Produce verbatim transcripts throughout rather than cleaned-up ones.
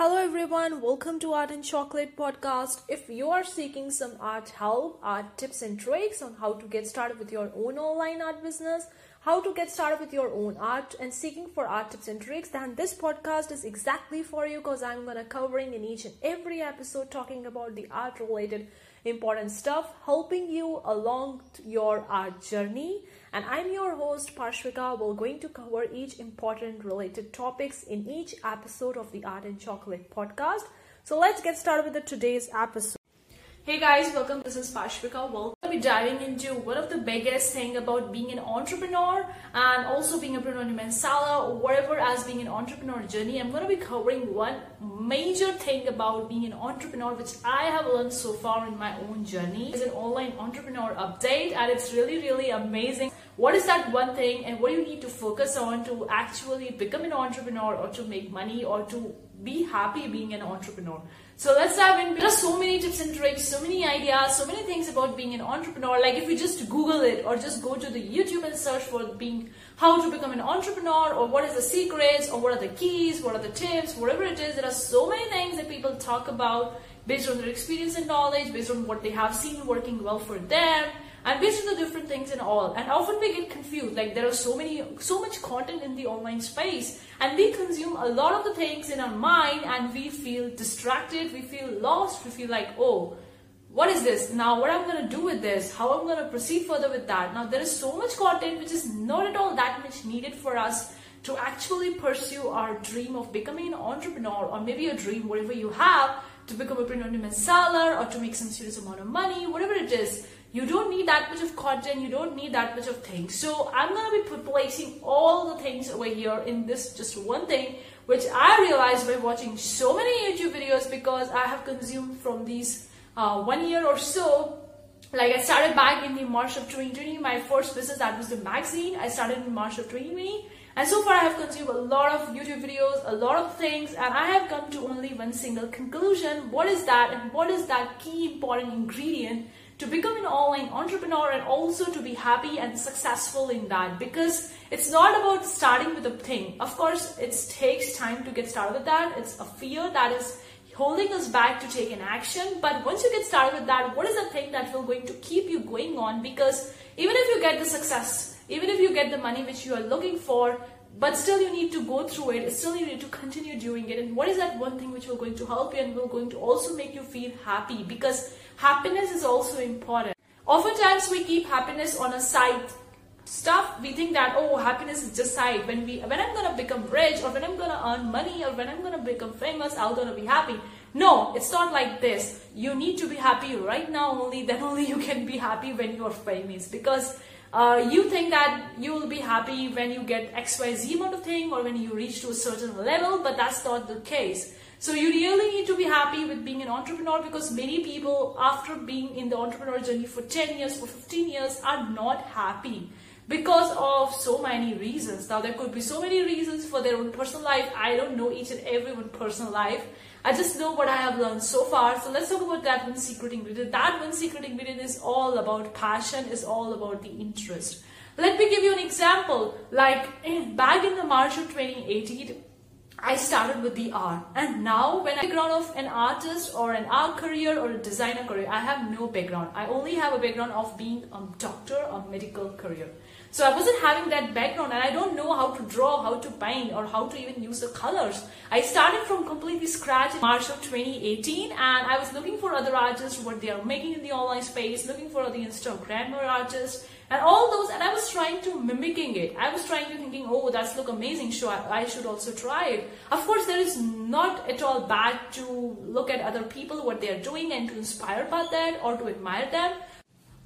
Hello everyone, welcome to Art and Chocolate podcast. If you are seeking some art help, art tips and tricks on how to get started with your own online art business, how to get started with your own art and seeking for art tips and tricks, then this podcast is exactly for you because I'm going to covering in each and every episode talking about the art related important stuff, helping you along your art journey. And I'm your host Parshvika. We're going to cover each important related topics in each episode of the Art and Chocolate podcast. So let's get started with the today's episode. Hey guys, welcome. This is Parshvika. Welcome. We'll be diving into one of the biggest thing about being an entrepreneur and also being a Predonium Mensala or whatever as being an entrepreneur journey. I'm going to be covering one major thing about being an entrepreneur which I have learned so far in my own journey. It's an online entrepreneur update and it's really really amazing. What is that one thing and what you need to focus on to actually become an entrepreneur or to make money or to be happy being an entrepreneur. So let's dive in. There are so many tips and tricks, so many ideas, so many things about being an entrepreneur. Like if you just Google it or just go to the YouTube and search for being how to become an entrepreneur or what is the secrets or what are the keys, what are the tips, whatever it is. There are so many things that people talk about based on their experience and knowledge, based on what they have seen working well for them. And based on the different things and all, and often we get confused, like there are so many, so much content in the online space and we consume a lot of the things in our mind and we feel distracted, we feel lost, we feel like, oh, what is this? Now what I'm going to do with this? How I'm going to proceed further with that? Now there is so much content which is not at all that much needed for us to actually pursue our dream of becoming an entrepreneur or maybe a dream, whatever you have, to become a Predonium Mensala or to make some serious amount of money, whatever it is. You don't need that much of content, you don't need that much of things. So I'm going to be placing all the things over here in this just one thing, which I realized by watching so many YouTube videos because I have consumed from these uh, one year or so. Like I started back in the March of twenty twenty, my first business, that was the magazine. I started in March of twenty twenty. And so far I have consumed a lot of YouTube videos, a lot of things, and I have come to only one single conclusion. What is that and what is that key important ingredient to become an online entrepreneur and also to be happy and successful in that, because it's not about starting with a thing. Of course, it takes time to get started with that. It's a fear that is holding us back to take an action. But once you get started with that, what is the thing that will going to keep you going on? Because even if you get the success, even if you get the money which you are looking for, but still you need to go through it, still you need to continue doing it. And what is that one thing which will going to help you and will going to also make you feel happy? Because happiness is also important. Oftentimes we keep happiness on a side stuff. We think that, oh, happiness is just side. When we, when I'm gonna become rich or when I'm gonna earn money or when I'm gonna become famous, I'm gonna be happy. No, it's not like this. You need to be happy right now only, then only you can be happy when you're famous. Because Uh, you think that you will be happy when you get X Y Z amount of thing or when you reach to a certain level, but that's not the case. So you really need to be happy with being an entrepreneur, because many people after being in the entrepreneur journey for ten years, for fifteen years are not happy because of so many reasons. Now there could be so many reasons for their own personal life. I don't know each and everyone's personal life. I just know what I have learned so far. So let's talk about that one secret ingredient. That one secret ingredient is all about passion, is all about the interest. Let me give you an example. Like in, back in the March of twenty eighteen, I started with the art. And now when I have a background of an artist or an art career or a designer career, I have no background. I only have a background of being a doctor or medical career. So I wasn't having that background and I don't know how to draw, how to paint or how to even use the colors. I started from completely scratch in March of twenty eighteen and I was looking for other artists, what they are making in the online space, looking for the Instagrammer artists and all those, and I was trying to mimicking it. I was trying to thinking, oh, that's look amazing, so I, I should also try it. Of course, there is not at all bad to look at other people, what they are doing and to inspire by that or to admire them.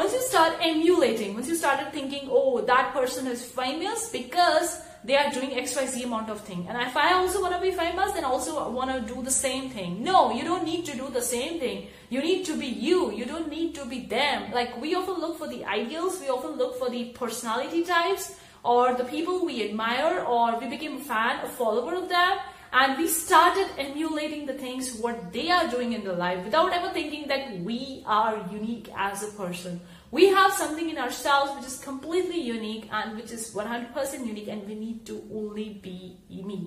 Once you start emulating, once you started thinking, oh, that person is famous because they are doing X Y Z amount of thing. And if I also want to be famous, then also want to do the same thing. No, you don't need to do the same thing. You need to be you. You don't need to be them. Like we often look for the ideals. We often look for the personality types or the people we admire or we became a fan, a follower of them. And we started emulating the things what they are doing in their life without ever thinking that we are unique as a person. We have something in ourselves which is completely unique and which is one hundred percent unique, and we need to only be me.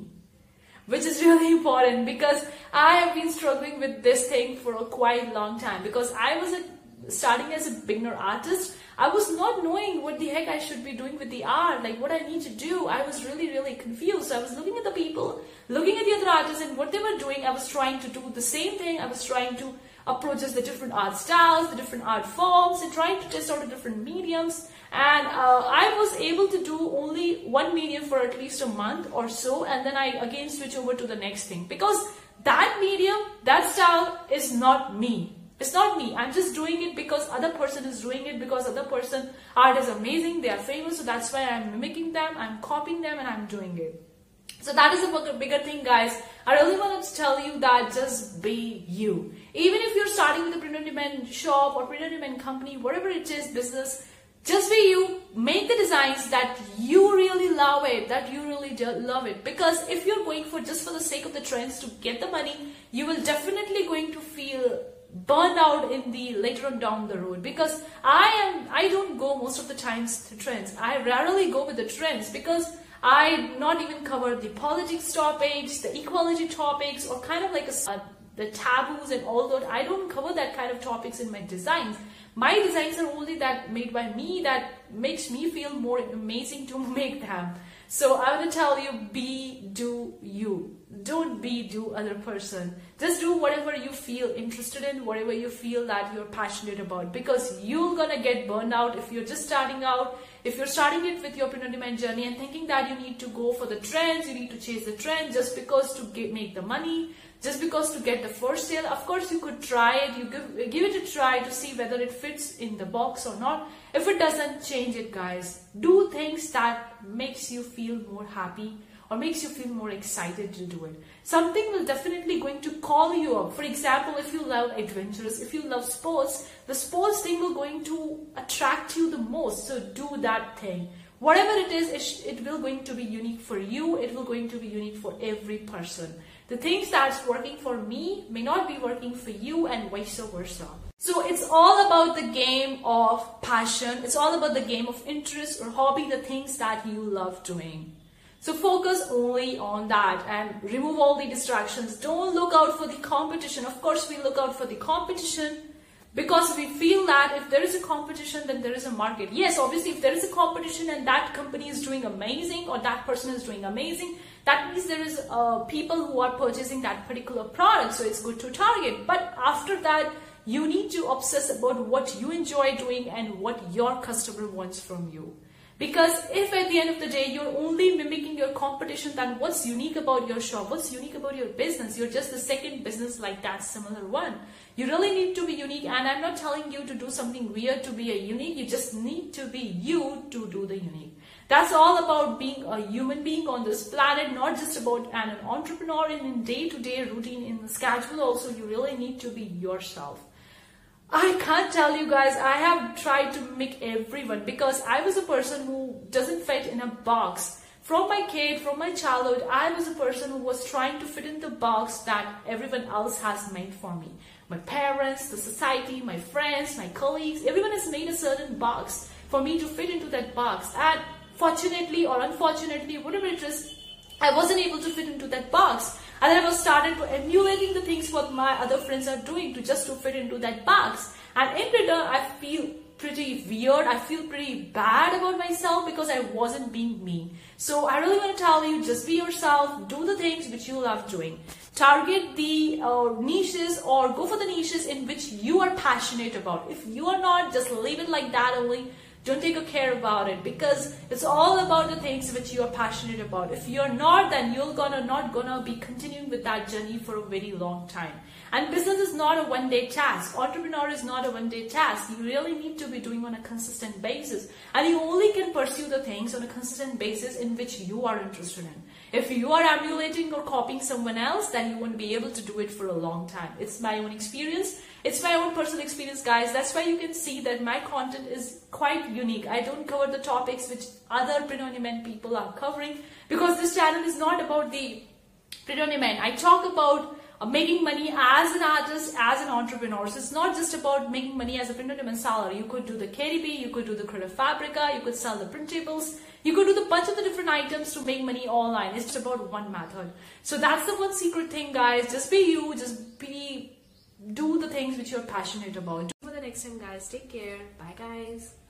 which is really important, because I have been struggling with this thing for a quite long time, because I was a, starting as a beginner artist. I was not knowing what the heck I should be doing with the art, like what I need to do. I was really, really confused. I was looking at the people, looking at the other artists and what they were doing. I was trying to do the same thing. I was trying to approach the different art styles, the different art forms, and trying to test out the different mediums. And uh, I was able to do only one medium for at least a month or so. And then I again switch over to the next thing, because that medium, that style is not me. It's not me. I'm just doing it because other person is doing it, because other person art is amazing. They are famous. So that's why I'm mimicking them. I'm copying them and I'm doing it. So that is a bigger thing, guys. I really want to tell you that just be you. Even if you're starting with a print-on-demand shop or print-on-demand company, whatever it is, business, just be you. Make the designs that you really love it, that you really love it. Because if you're going for just for the sake of the trends to get the money, you will definitely going to feel burned out in the later on down the road. Because I am, I don't go most of the times to trends. I rarely go with the trends, because I not even cover the politics topics, the ecology topics, or kind of like a, uh, the taboos and all that. I don't cover that kind of topics in my designs. My designs are only that made by me, that makes me feel more amazing to make them. So I want to tell you, be, do you. Don't be, do other person. Just do whatever you feel interested in, whatever you feel that you're passionate about, because you're gonna get burned out if you're just starting out. If you're starting it with your print-on-demand journey and thinking that you need to go for the trends, you need to chase the trend just because to get, make the money, just because to get the first sale. Of course, you could try it. You give, give it a try to see whether it fits in the box or not. If it doesn't, change it, guys. Do things that makes you feel more happy or makes you feel more excited to do it. Something will definitely going to call you up. For example, if you love adventures, if you love sports, the sports thing will going to attract you the most. So do that thing. Whatever it is, it will going to be unique for you. It will going to be unique for every person. The things that's working for me may not be working for you and vice versa. So it's all about the game of passion. It's all about the game of interest or hobby, the things that you love doing. So focus only on that and remove all the distractions. Don't look out for the competition. Of course, we look out for the competition because we feel that if there is a competition, then there is a market. Yes, obviously, if there is a competition and that company is doing amazing or that person is doing amazing, that means there is uh, people who are purchasing that particular product. So it's good to target. But after that, you need to obsess about what you enjoy doing and what your customer wants from you. Because if at the end of the day, you're only mimicking your competition, then what's unique about your shop? What's unique about your business? You're just the second business like that similar one. You really need to be unique. And I'm not telling you to do something weird to be a unique. You just need to be you to do the unique. That's all about being a human being on this planet, not just about an entrepreneur in day-to-day routine in the schedule. Also, you really need to be yourself. I can't tell you guys, I have tried to mimic everyone because I was a person who doesn't fit in a box. From my kid, from my childhood, I was a person who was trying to fit in the box that everyone else has made for me. My parents, the society, my friends, my colleagues, everyone has made a certain box for me to fit into that box. And fortunately or unfortunately, whatever it is, I wasn't able to fit into that box. And then I was started to emulating the things what my other friends are doing to just to fit into that box. And in return, I feel pretty weird. I feel pretty bad about myself because I wasn't being me. So I really want to tell you, just be yourself. Do the things which you love doing. Target the uh, niches or go for the niches in which you are passionate about. If you are not, just leave it like that only. Don't take a care about it because it's all about the things which you are passionate about. If you're not, then you're gonna not gonna be continuing with that journey for a very long time. And business is not a one-day task. Entrepreneur is not a one-day task. You really need to be doing on a consistent basis. And you only can pursue the things on a consistent basis in which you are interested in. If you are emulating or copying someone else, then you won't be able to do it for a long time. It's my own experience. It's my own personal experience, guys. That's why you can see that my content is quite unique. I don't cover the topics which other print-on-demand people are covering because this channel is not about the print-on-demand. I talk about making money as an artist, as an entrepreneur. So it's not just about making money as a printer to Mensala. You could do the K D B, you could do the Creative Fabrica, you could sell the printables, you could do the bunch of the different items to make money online. It's just about one method. So that's the one secret thing, guys. Just be you, just be, do the things which you're passionate about. For the next time, guys, take care. Bye, guys.